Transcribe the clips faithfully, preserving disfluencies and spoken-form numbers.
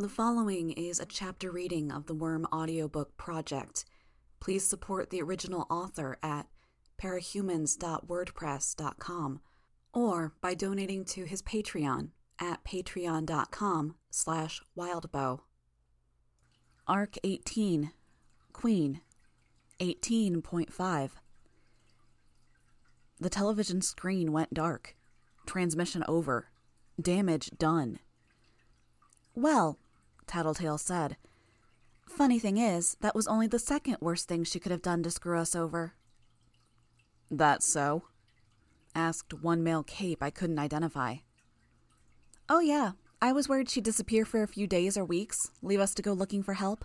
The following is a chapter reading of the Worm audiobook project. Please support the original author at parahumans dot wordpress dot com or by donating to his Patreon at patreon dot com slash wildbow. Arc eighteen, Queen, eighteen point five. The television screen went dark. Transmission over. Damage done. Well, Tattletale said. Funny thing is, that was only the second worst thing she could have done to screw us over. That so? Asked one male cape I couldn't identify. Oh yeah, I was worried she'd disappear for a few days or weeks, leave us to go looking for help.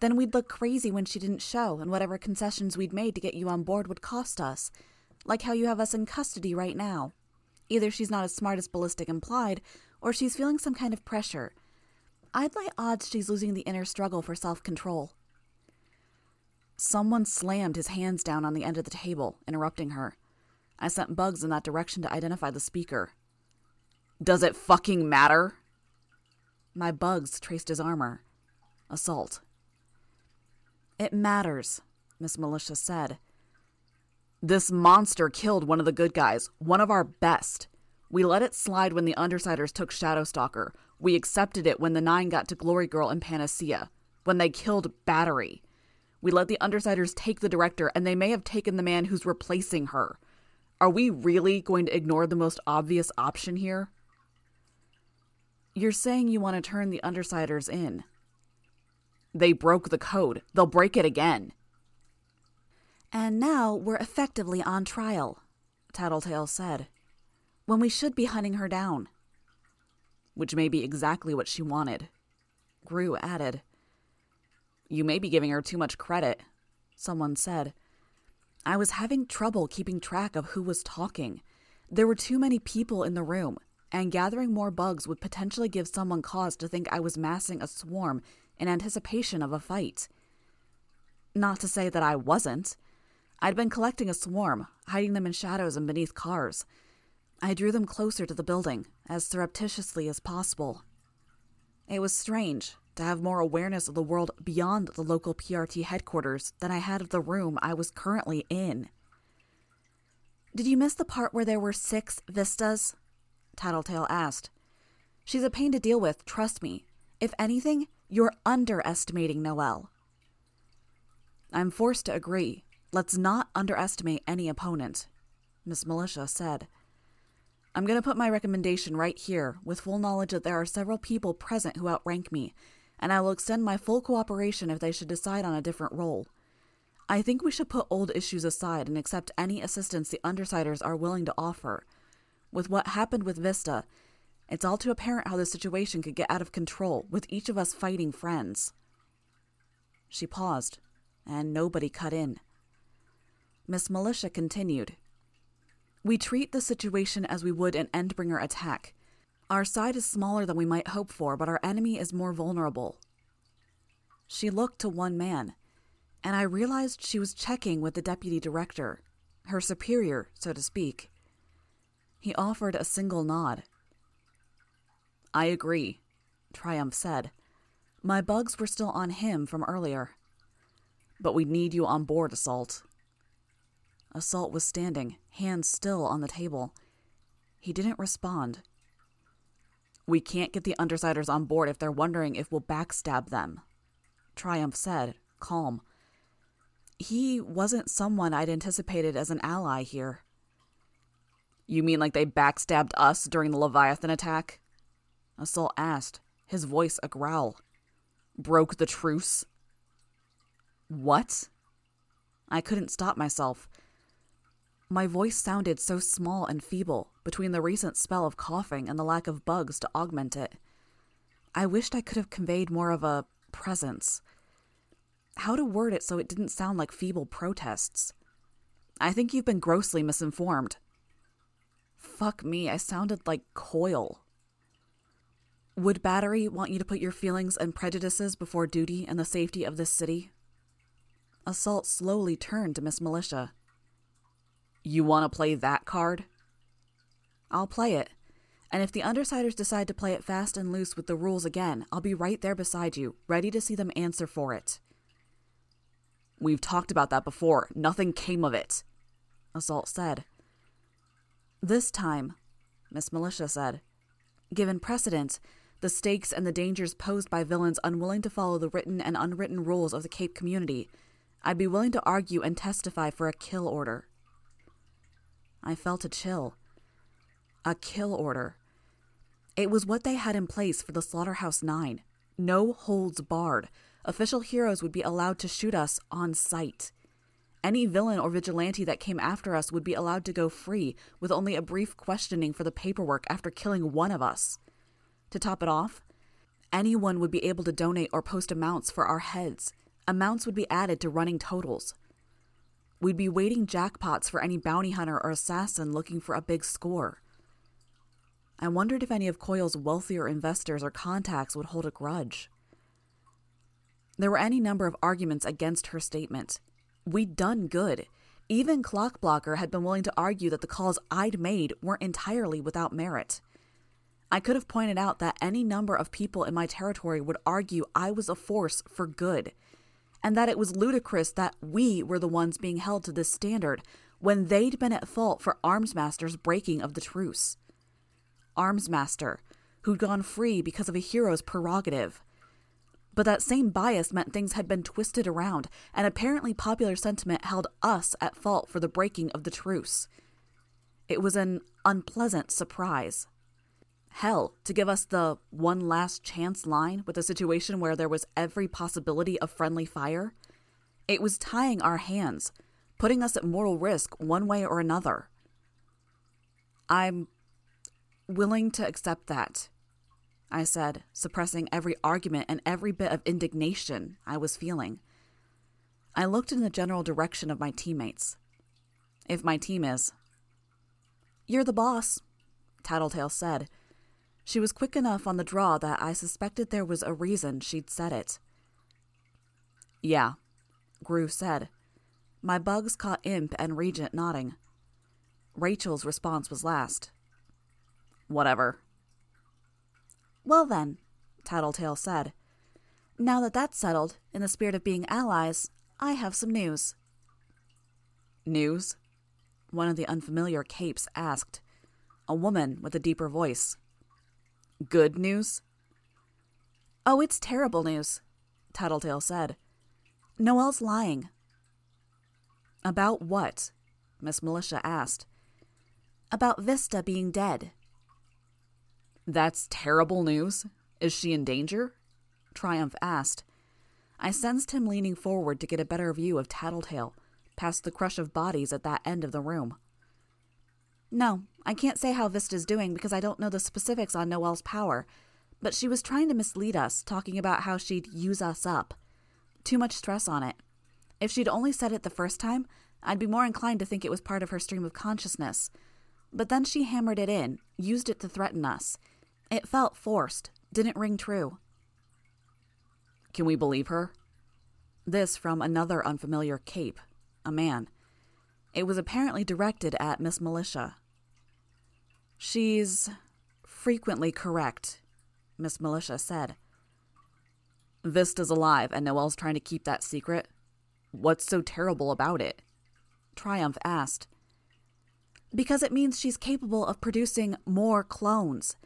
Then we'd look crazy when she didn't show, and whatever concessions we'd made to get you on board would cost us. Like how you have us in custody right now. Either she's not as smart as Ballistic implied, or she's feeling some kind of pressure. I'd lay odds she's losing the inner struggle for self-control. Someone slammed his hands down on the end of the table, interrupting her. I sent bugs in that direction to identify the speaker. Does it fucking matter? My bugs traced his armor. Assault. It matters, Miss Militia said. This monster killed one of the good guys, one of our best. We let it slide when the Undersiders took Shadowstalker. We accepted it when the Nine got to Glory Girl and Panacea, when they killed Battery. We let the Undersiders take the director, and they may have taken the man who's replacing her. Are we really going to ignore the most obvious option here? You're saying you want to turn the Undersiders in. They broke the code. They'll break it again. And now we're effectively on trial, Tattletale said, when we should be hunting her down. Which may be exactly what she wanted. Grue added. You may be giving her too much credit, someone said. I was having trouble keeping track of who was talking. There were too many people in the room, and gathering more bugs would potentially give someone cause to think I was massing a swarm in anticipation of a fight. Not to say that I wasn't. I'd been collecting a swarm, hiding them in shadows and beneath cars. I drew them closer to the building, as surreptitiously as possible. It was strange to have more awareness of the world beyond the local P R T headquarters than I had of the room I was currently in. Did you miss the part where there were six Vistas? Tattletale asked. She's a pain to deal with, trust me. If anything, you're underestimating Noelle. I'm forced to agree. Let's not underestimate any opponent, Miss Militia said. I'm going to put my recommendation right here, with full knowledge that there are several people present who outrank me, and I will extend my full cooperation if they should decide on a different role. I think we should put old issues aside and accept any assistance the Undersiders are willing to offer. With what happened with Vista, it's all too apparent how the situation could get out of control, with each of us fighting friends. She paused, and nobody cut in. Miss Militia continued. We treat the situation as we would an Endbringer attack. Our side is smaller than we might hope for, but our enemy is more vulnerable. She looked to one man, and I realized she was checking with the deputy director, her superior, so to speak. He offered a single nod. I agree, Triumph said. My bugs were still on him from earlier. But we need you on board, Assault. Assault was standing, hands still on the table. He didn't respond. We can't get the Undersiders on board if they're wondering if we'll backstab them, Triumph said, calm. He wasn't someone I'd anticipated as an ally here. You mean like they backstabbed us during the Leviathan attack? Assault asked, his voice a growl. Broke the truce? What? I couldn't stop myself. My voice sounded so small and feeble, between the recent spell of coughing and the lack of bugs to augment it. I wished I could have conveyed more of a presence. How to word it so it didn't sound like feeble protests? I think you've been grossly misinformed. Fuck me, I sounded like Coil. Would Battery want you to put your feelings and prejudices before duty and the safety of this city? Assault slowly turned to Miss Militia. You want to play that card? I'll play it. And if the Undersiders decide to play it fast and loose with the rules again, I'll be right there beside you, ready to see them answer for it. We've talked about that before. Nothing came of it, Assault said. This time, Miss Militia said, given precedent, the stakes and the dangers posed by villains unwilling to follow the written and unwritten rules of the Cape community, I'd be willing to argue and testify for a kill order. I felt a chill. A kill order. It was what they had in place for the Slaughterhouse Nine. No holds barred. Official heroes would be allowed to shoot us on sight. Any villain or vigilante that came after us would be allowed to go free with only a brief questioning for the paperwork after killing one of us. To top it off, anyone would be able to donate or post amounts for our heads. Amounts would be added to running totals. We'd be waiting jackpots for any bounty hunter or assassin looking for a big score. I wondered if any of Coil's wealthier investors or contacts would hold a grudge. There were any number of arguments against her statement. We'd done good. Even Clockblocker had been willing to argue that the calls I'd made weren't entirely without merit. I could have pointed out that any number of people in my territory would argue I was a force for good, and that it was ludicrous that we were the ones being held to this standard when they'd been at fault for Armsmaster's breaking of the truce. Armsmaster, who'd gone free because of a hero's prerogative. But that same bias meant things had been twisted around, and apparently popular sentiment held us at fault for the breaking of the truce. It was an unpleasant surprise. Hell, to give us the one last chance line with a situation where there was every possibility of friendly fire, it was tying our hands, putting us at mortal risk one way or another. I'm willing to accept that, I said, suppressing every argument and every bit of indignation I was feeling. I looked in the general direction of my teammates. If my team is. You're the boss, Tattletale said. She was quick enough on the draw that I suspected there was a reason she'd said it. Yeah, Grue said. My bugs caught Imp and Regent nodding. Rachel's response was last. Whatever. Well then, Tattletale said. Now that that's settled, in the spirit of being allies, I have some news. News? One of the unfamiliar capes asked. A woman with a deeper voice. Good news? Oh, it's terrible news, Tattletale said. Noelle's lying. About what? Miss Militia asked. About Vista being dead. That's terrible news? Is she in danger? Triumph asked. I sensed him leaning forward to get a better view of Tattletale, past the crush of bodies at that end of the room. No, I can't say how Vista's doing because I don't know the specifics on Noelle's power, but she was trying to mislead us, talking about how she'd use us up. Too much stress on it. If she'd only said it the first time, I'd be more inclined to think it was part of her stream of consciousness. But then she hammered it in, used it to threaten us. It felt forced, didn't ring true. Can we believe her? This from another unfamiliar cape, a man. It was apparently directed at Miss Militia. She's frequently correct, Miss Militia said. Vista's alive and Noelle's trying to keep that secret. What's so terrible about it? Triumph asked. Because it means she's capable of producing more clones.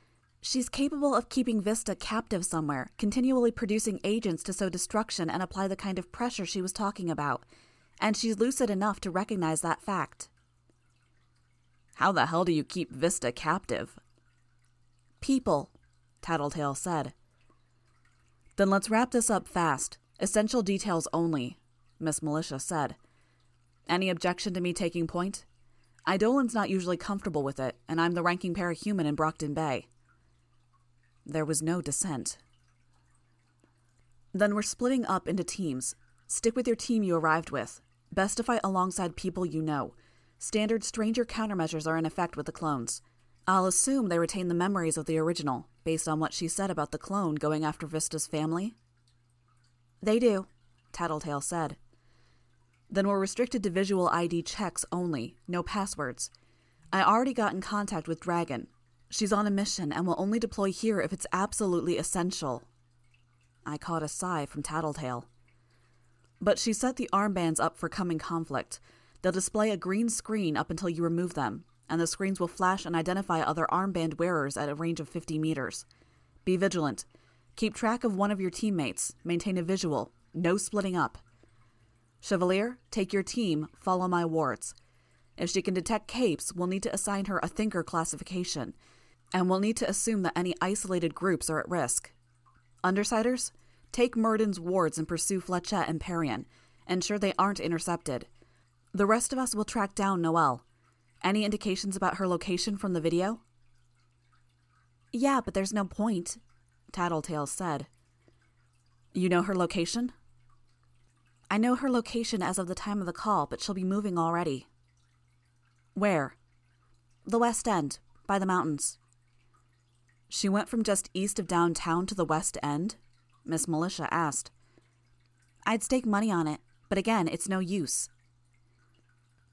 She's capable of keeping Vista captive somewhere, continually producing agents to sow destruction and apply the kind of pressure she was talking about. And she's lucid enough to recognize that fact. How the hell do you keep Vista captive? People, Tattletale said. Then let's wrap this up fast. Essential details only, Miss Militia said. Any objection to me taking point? Idolan's not usually comfortable with it, and I'm the ranking parahuman in Brockton Bay. There was no dissent. Then we're splitting up into teams. Stick with your team you arrived with. Best to fight alongside people you know. Standard stranger countermeasures are in effect with the clones. I'll assume they retain the memories of the original, based on what she said about the clone going after Vista's family. They do, Tattletale said. Then we're restricted to visual I D checks only, no passwords. I already got in contact with Dragon. She's on a mission and will only deploy here if it's absolutely essential. I caught a sigh from Tattletale. But she set the armbands up for coming conflict. They'll display a green screen up until you remove them, and the screens will flash and identify other armband wearers at a range of fifty meters. Be vigilant. Keep track of one of your teammates. Maintain a visual. No splitting up. Chevalier, take your team. Follow my wards. If she can detect capes, we'll need to assign her a thinker classification, and we'll need to assume that any isolated groups are at risk. Undersiders, take Murden's wards and pursue Flechette and Parian. Ensure they aren't intercepted. The rest of us will track down Noelle. Any indications about her location from the video? Yeah, but there's no point, Tattletale said. You know her location? I know her location as of the time of the call, but she'll be moving already. Where? The West End, by the mountains. She went from just east of downtown to the West End? Miss Militia asked. I'd stake money on it, but again, it's no use.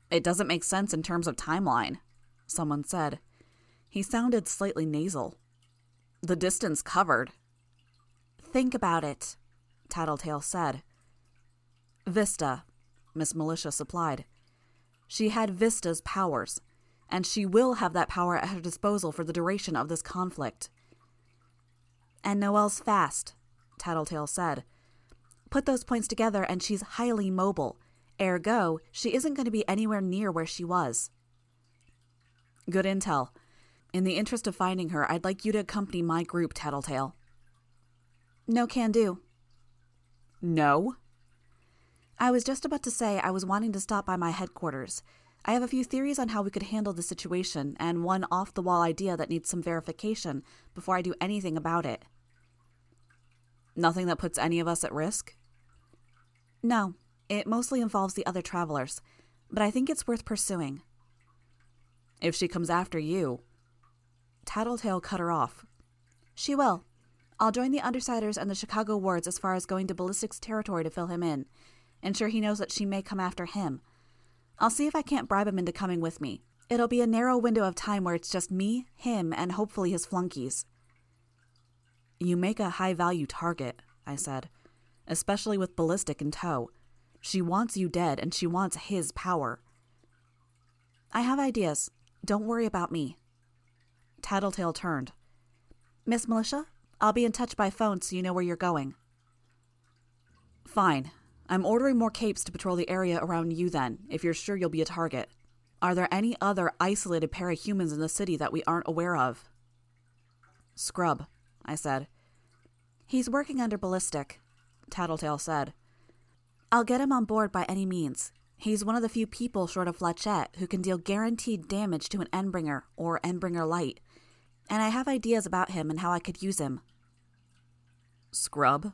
It doesn't make sense in terms of timeline, someone said. He sounded slightly nasal. The distance covered. Think about it, Tattletale said. Vista, Miss Militia supplied. She had Vista's powers, and she will have that power at her disposal for the duration of this conflict. And Noelle's fast, Tattletale said. Put those points together and she's highly mobile. Ergo, she isn't going to be anywhere near where she was. Good intel. In the interest of finding her, I'd like you to accompany my group, Tattletale. No can do. No? I was just about to say I was wanting to stop by my headquarters. I have a few theories on how we could handle the situation, and one off-the-wall idea that needs some verification before I do anything about it. Nothing that puts any of us at risk? No, it mostly involves the other travelers, but I think it's worth pursuing. If she comes after you... Tattletale cut her off. She will. I'll join the Undersiders and the Chicago wards as far as going to Ballistic's territory to fill him in. Ensure he knows that she may come after him. I'll see if I can't bribe him into coming with me. It'll be a narrow window of time where it's just me, him, and hopefully his flunkies. You make a high-value target, I said, especially with Ballistic in tow. She wants you dead, and she wants his power. I have ideas. Don't worry about me. Tattletale turned. Miss Militia, I'll be in touch by phone so you know where you're going. Fine. I'm ordering more capes to patrol the area around you then, if you're sure you'll be a target. Are there any other isolated parahumans in the city that we aren't aware of? Scrub, I said. He's working under Ballistic, Tattletale said. I'll get him on board by any means. He's one of the few people short of Flechette who can deal guaranteed damage to an Endbringer or Endbringer Light, and I have ideas about him and how I could use him. Scrub?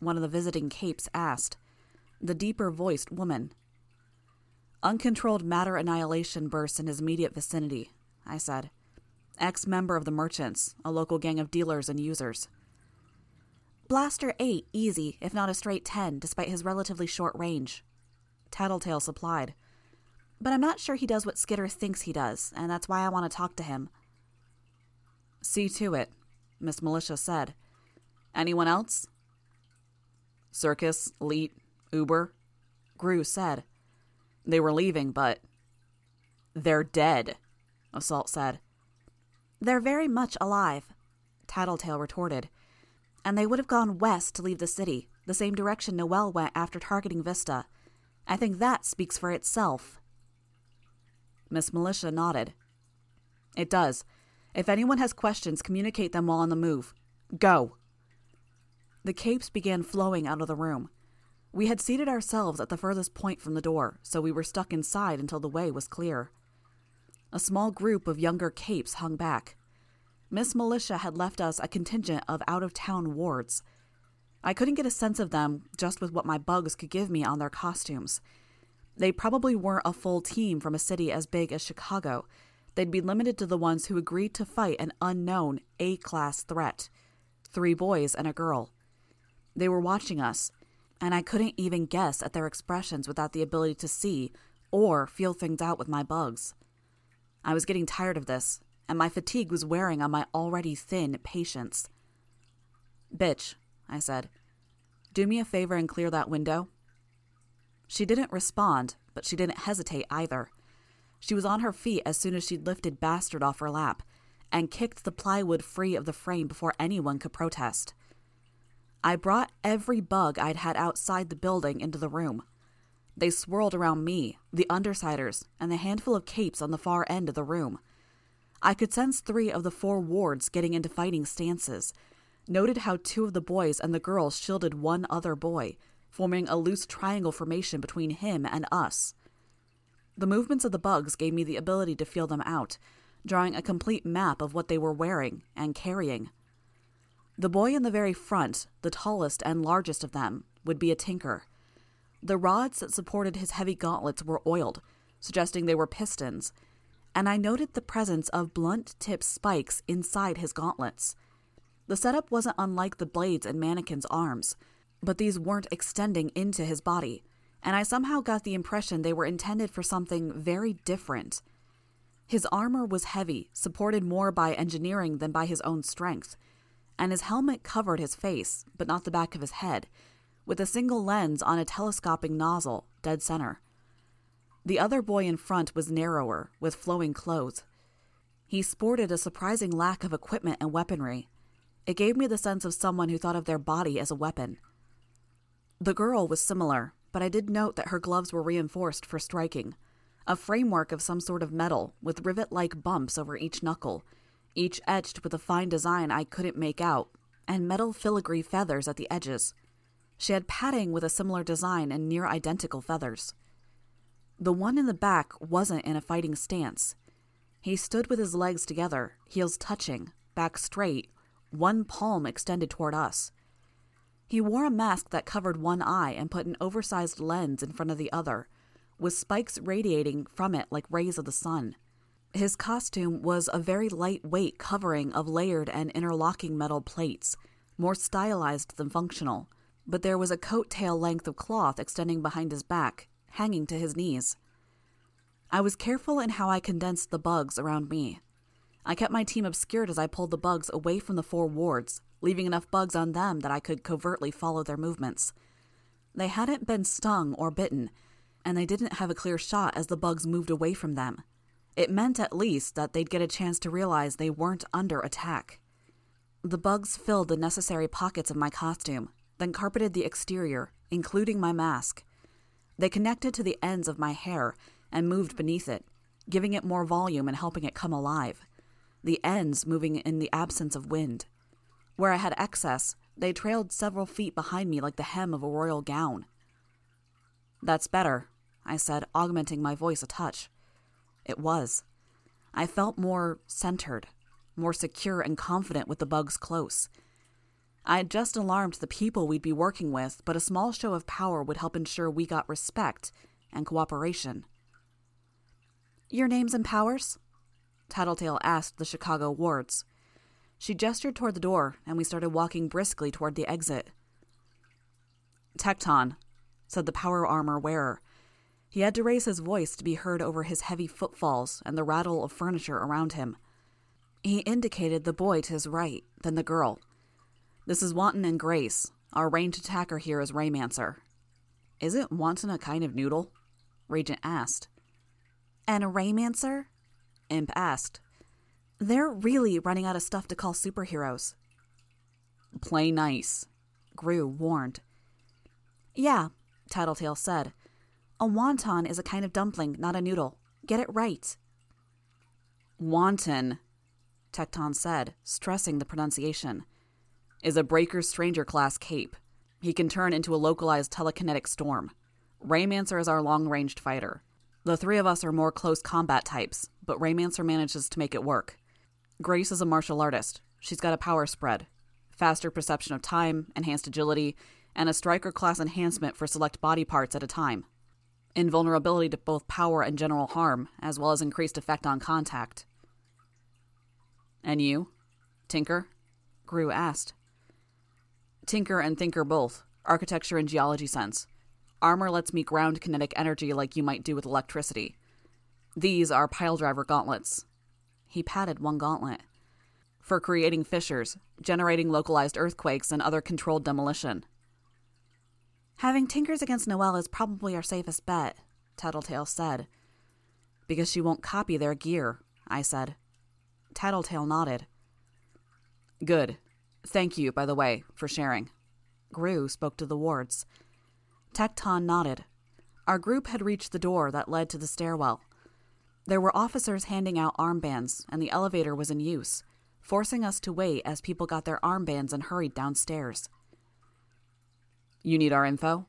One of the visiting capes asked, the deeper-voiced woman. Uncontrolled matter annihilation bursts in his immediate vicinity, I said. Ex-member of the Merchants, a local gang of dealers and users. Blaster eight, easy, if not a straight ten, despite his relatively short range, Tattletale supplied. But I'm not sure he does what Skitter thinks he does, and that's why I want to talk to him. See to it, Miss Militia said. Anyone else? Circus, Leet, Uber, Grue said. They were leaving, but... They're dead, Assault said. They're very much alive, Tattletale retorted. And they would have gone west to leave the city, the same direction Noelle went after targeting Vista. I think that speaks for itself. Miss Militia nodded. It does. If anyone has questions, communicate them while on the move. Go! The capes began flowing out of the room. We had seated ourselves at the furthest point from the door, so we were stuck inside until the way was clear. A small group of younger capes hung back. Miss Militia had left us a contingent of out-of-town wards. I couldn't get a sense of them just with what my bugs could give me on their costumes. They probably weren't a full team from a city as big as Chicago. They'd be limited to the ones who agreed to fight an unknown A-class threat. Three boys and a girl. They were watching us, and I couldn't even guess at their expressions without the ability to see or feel things out with my bugs. I was getting tired of this, and my fatigue was wearing on my already thin patience. "Bitch," I said, "do me a favor and clear that window." She didn't respond, but she didn't hesitate either. She was on her feet as soon as she'd lifted Bastard off her lap, and kicked the plywood free of the frame before anyone could protest. I brought every bug I'd had outside the building into the room. They swirled around me, the undersiders, and the handful of capes on the far end of the room. I could sense three of the four wards getting into fighting stances, noted how two of the boys and the girls shielded one other boy, forming a loose triangle formation between him and us. The movements of the bugs gave me the ability to feel them out, drawing a complete map of what they were wearing and carrying. The boy in the very front, the tallest and largest of them, would be a tinker. The rods that supported his heavy gauntlets were oiled, suggesting they were pistons, and I noted the presence of blunt-tipped spikes inside his gauntlets. The setup wasn't unlike the blades in Mannequin's arms, but these weren't extending into his body, and I somehow got the impression they were intended for something very different. His armor was heavy, supported more by engineering than by his own strength, and his helmet covered his face, but not the back of his head, with a single lens on a telescoping nozzle, dead center. The other boy in front was narrower, with flowing clothes. He sported a surprising lack of equipment and weaponry. It gave me the sense of someone who thought of their body as a weapon. The girl was similar, but I did note that her gloves were reinforced for striking, a framework of some sort of metal with rivet-like bumps over each knuckle, each etched with a fine design I couldn't make out, and metal filigree feathers at the edges. She had padding with a similar design and near-identical feathers. The one in the back wasn't in a fighting stance. He stood with his legs together, heels touching, back straight, one palm extended toward us. He wore a mask that covered one eye and put an oversized lens in front of the other, with spikes radiating from it like rays of the sun. His costume was a very lightweight covering of layered and interlocking metal plates, more stylized than functional, but there was a coat-tail length of cloth extending behind his back, hanging to his knees. I was careful in how I condensed the bugs around me. I kept my team obscured as I pulled the bugs away from the four wards, leaving enough bugs on them that I could covertly follow their movements. They hadn't been stung or bitten, and they didn't have a clear shot as the bugs moved away from them. It meant at least that they'd get a chance to realize they weren't under attack. The bugs filled the necessary pockets of my costume, then carpeted the exterior, including my mask. They connected to the ends of my hair and moved beneath it, giving it more volume and helping it come alive, the ends moving in the absence of wind. Where I had excess, they trailed several feet behind me like the hem of a royal gown. "That's better," I said, augmenting my voice a touch. It was. I felt more centered, more secure and confident with the bugs close. I had just alarmed the people we'd be working with, but a small show of power would help ensure we got respect and cooperation. "Your names and powers?" Tattletale asked the Chicago wards. She gestured toward the door, and we started walking briskly toward the exit. "Tecton," said the power armor wearer. He had to raise his voice to be heard over his heavy footfalls and the rattle of furniture around him. He indicated the boy to his right, then the girl. "This is Wanton and Grace. Our ranged attacker here is Raymancer." "Isn't Wanton a kind of noodle?" Regent asked. "And a Raymancer?" Imp asked. "They're really running out of stuff to call superheroes." "Play nice," Grue warned. "Yeah," Tattletale said. "A wonton is a kind of dumpling, not a noodle. Get it right." "Wanton," Tecton said, stressing the pronunciation, "is a Breaker's Stranger class cape. He can turn into a localized telekinetic storm. Raymancer is our long-ranged fighter. The three of us are more close combat types, but Raymancer manages to make it work. Grace is a martial artist. She's got a power spread, faster perception of time, enhanced agility, and a striker class enhancement for select body parts at a time. Invulnerability to both power and general harm, as well as increased effect on contact." "And you? Tinker?" Grue asked. "Tinker and Thinker both, architecture and geology sense. Armor lets me ground kinetic energy like you might do with electricity. These are Piledriver gauntlets." He patted one gauntlet. For creating fissures, generating localized earthquakes, and other controlled demolition. Having Tinkers against Noelle is probably our safest bet, Tattletale said. Because she won't copy their gear, I said. Tattletale nodded. Good. Thank you, by the way, for sharing. Grue spoke to the wards. Tecton nodded. Our group had reached the door that led to the stairwell. There were officers handing out armbands, and the elevator was in use, forcing us to wait as people got their armbands and hurried downstairs. You need our info?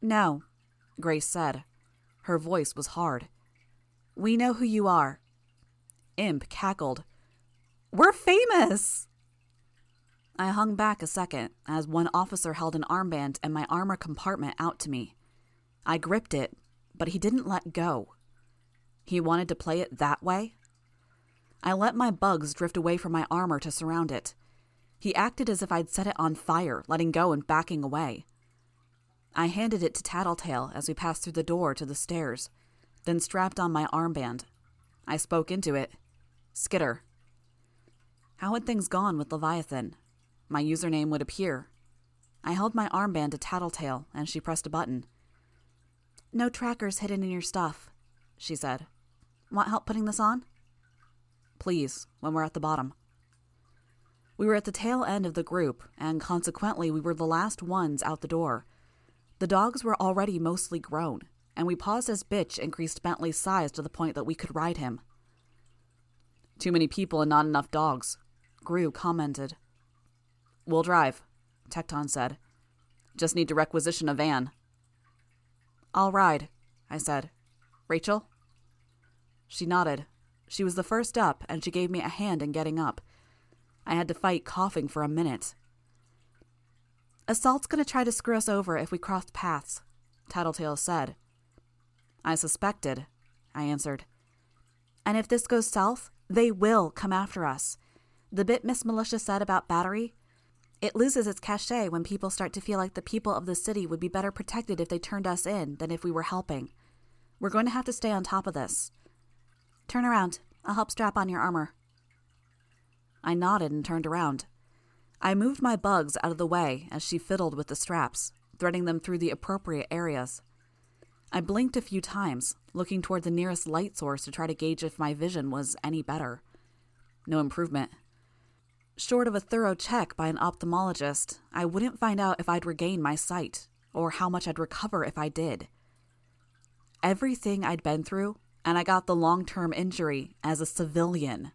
No, Grace said. Her voice was hard. We know who you are. Imp cackled. We're famous! I hung back a second as one officer held an armband and my armor compartment out to me. I gripped it, but he didn't let go. He wanted to play it that way? I let my bugs drift away from my armor to surround it. He acted as if I'd set it on fire, letting go and backing away. I handed it to Tattletale as we passed through the door to the stairs, then strapped on my armband. I spoke into it. Skitter. How had things gone with Leviathan? My username would appear. I held my armband to Tattletale, and she pressed a button. No trackers hidden in your stuff, she said. Want help putting this on? Please, when we're at the bottom. We were at the tail end of the group, and consequently we were the last ones out the door. The dogs were already mostly grown, and we paused as Bitch increased Bentley's size to the point that we could ride him. Too many people and not enough dogs, Grue commented. We'll drive, Tecton said. Just need to requisition a van. I'll ride, I said. Rachel? She nodded. She was the first up, and she gave me a hand in getting up. I had to fight coughing for a minute. Assault's going to try to screw us over if we crossed paths, Tattletale said. I suspected, I answered. And if this goes south, they will come after us. The bit Miss Militia said about Battery, it loses its cachet when people start to feel like the people of the city would be better protected if they turned us in than if we were helping. We're going to have to stay on top of this. Turn around. I'll help strap on your armor. I nodded and turned around. I moved my bugs out of the way as she fiddled with the straps, threading them through the appropriate areas. I blinked a few times, looking toward the nearest light source to try to gauge if my vision was any better. No improvement. Short of a thorough check by an ophthalmologist, I wouldn't find out if I'd regain my sight, or how much I'd recover if I did. Everything I'd been through, and I got the long-term injury as a civilian.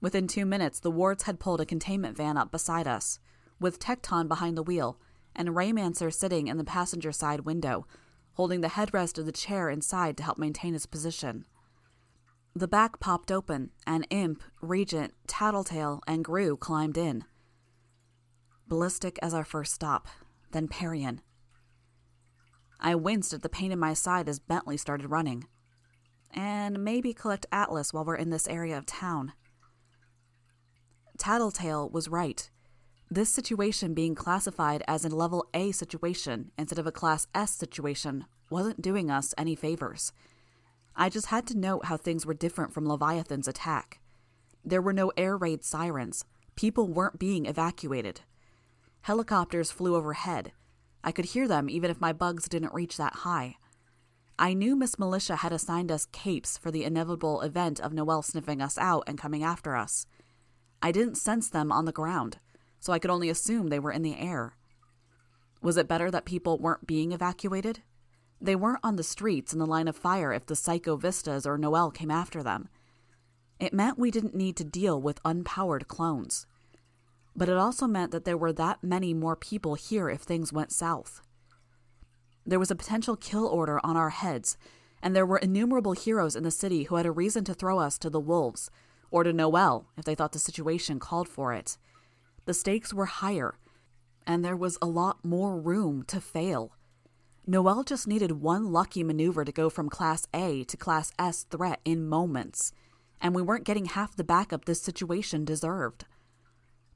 Within two minutes, the wards had pulled a containment van up beside us, with Tecton behind the wheel and Raymancer sitting in the passenger side window, holding the headrest of the chair inside to help maintain his position. The back popped open, and Imp, Regent, Tattletale, and Grue climbed in. Ballistic as our first stop, then Parian. I winced at the pain in my side as Bentley started running. And maybe collect Atlas while we're in this area of town. Tattletale was right. This situation being classified as a level A situation instead of a class S situation wasn't doing us any favors. I just had to note how things were different from Leviathan's attack. There were no air raid sirens. People weren't being evacuated. Helicopters flew overhead. I could hear them even if my bugs didn't reach that high. I knew Miss Militia had assigned us capes for the inevitable event of Noelle sniffing us out and coming after us. I didn't sense them on the ground, so I could only assume they were in the air. Was it better that people weren't being evacuated? They weren't on the streets in the line of fire if the Psycho Vistas or Noelle came after them. It meant we didn't need to deal with unpowered clones. But it also meant that there were that many more people here if things went south. There was a potential kill order on our heads, and there were innumerable heroes in the city who had a reason to throw us to the wolves, or to Noelle, if they thought the situation called for it. The stakes were higher, and there was a lot more room to fail. Noelle just needed one lucky maneuver to go from Class A to Class S threat in moments, and we weren't getting half the backup this situation deserved.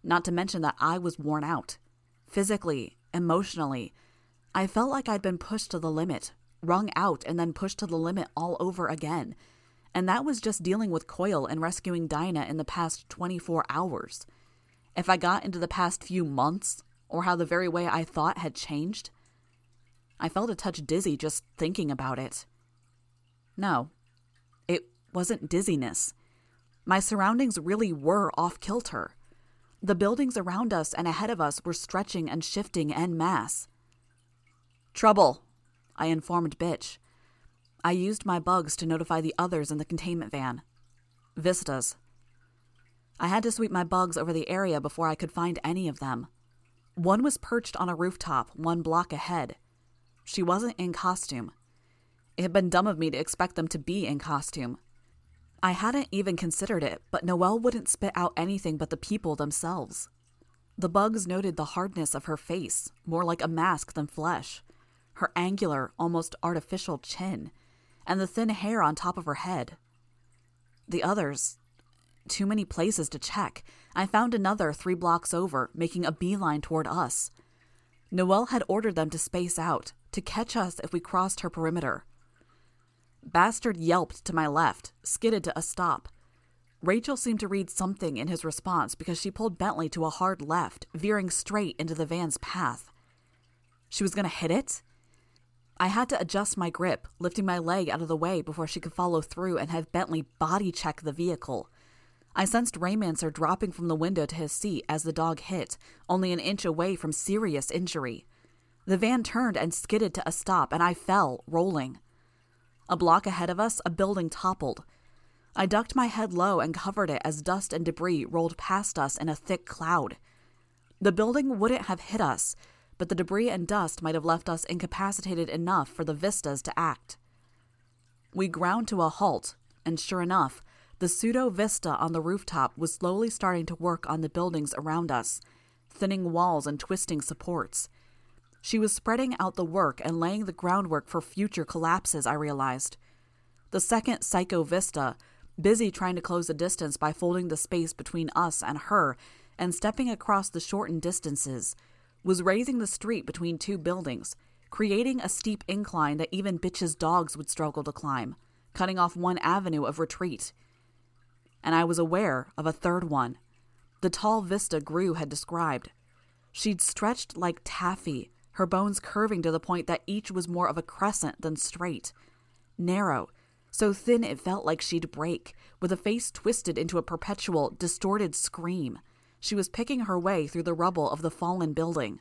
Not to mention that I was worn out. Physically, emotionally, I felt like I'd been pushed to the limit, wrung out and then pushed to the limit all over again, and that was just dealing with Coil and rescuing Dinah in the past twenty-four hours. If I got into the past few months, or how the very way I thought had changed, I felt a touch dizzy just thinking about it. No, it wasn't dizziness. My surroundings really were off-kilter. The buildings around us and ahead of us were stretching and shifting en masse. Trouble, I informed Bitch. I used my bugs to notify the others in the containment van. Vistas. I had to sweep my bugs over the area before I could find any of them. One was perched on a rooftop one block ahead. She wasn't in costume. It had been dumb of me to expect them to be in costume. I hadn't even considered it, but Noelle wouldn't spit out anything but the people themselves. The bugs noted the hardness of her face, more like a mask than flesh, her angular, almost artificial chin, and the thin hair on top of her head. The others... Too many places to check. I found another three blocks over, making a beeline toward us. Noelle had ordered them to space out, to catch us if we crossed her perimeter. Bastard yelped to my left, skidded to a stop. Rachel seemed to read something in his response because she pulled Bentley to a hard left, veering straight into the van's path. She was going to hit it? I had to adjust my grip, lifting my leg out of the way before she could follow through and have Bentley body-check the vehicle. I sensed Raymancer dropping from the window to his seat as the dog hit, only an inch away from serious injury. The van turned and skidded to a stop, and I fell, rolling. A block ahead of us, a building toppled. I ducked my head low and covered it as dust and debris rolled past us in a thick cloud. The building wouldn't have hit us, but the debris and dust might have left us incapacitated enough for the Vistas to act. We ground to a halt, and sure enough, the pseudo-vista on the rooftop was slowly starting to work on the buildings around us, thinning walls and twisting supports. She was spreading out the work and laying the groundwork for future collapses, I realized. The second psycho-vista, busy trying to close the distance by folding the space between us and her and stepping across the shortened distances, was raising the street between two buildings, creating a steep incline that even Bitch's dogs would struggle to climb, cutting off one avenue of retreat. And I was aware of a third one, the tall vista Grue had described. She'd stretched like taffy, her bones curving to the point that each was more of a crescent than straight. Narrow, so thin it felt like she'd break, with a face twisted into a perpetual, distorted scream. She was picking her way through the rubble of the fallen building.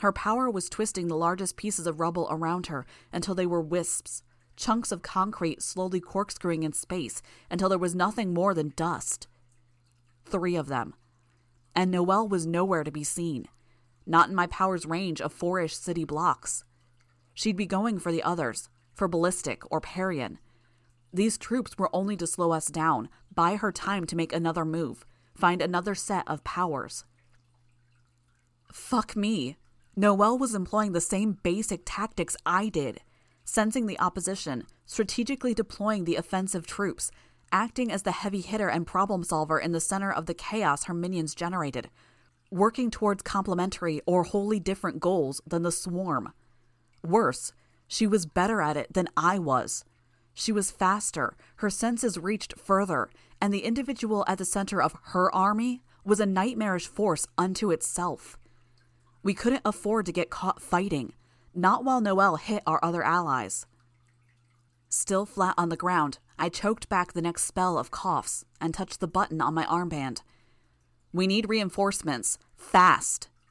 Her power was twisting the largest pieces of rubble around her until they were wisps, chunks of concrete slowly corkscrewing in space until there was nothing more than dust. Three of them. And Noelle was nowhere to be seen. Not in my power's range of four-ish city blocks. She'd be going for the others, for Ballistic or Parian. These troops were only to slow us down, buy her time to make another move, find another set of powers. Fuck me. Noelle was employing the same basic tactics I did. Sensing the opposition, strategically deploying the offensive troops, acting as the heavy hitter and problem solver in the center of the chaos her minions generated, working towards complementary or wholly different goals than the swarm. Worse, she was better at it than I was. She was faster, her senses reached further, and the individual at the center of her army was a nightmarish force unto itself. We couldn't afford to get caught fighting. Not while Noelle hit our other allies. Still flat on the ground, I choked back the next spell of coughs and touched the button on my armband. We need reinforcements, fast.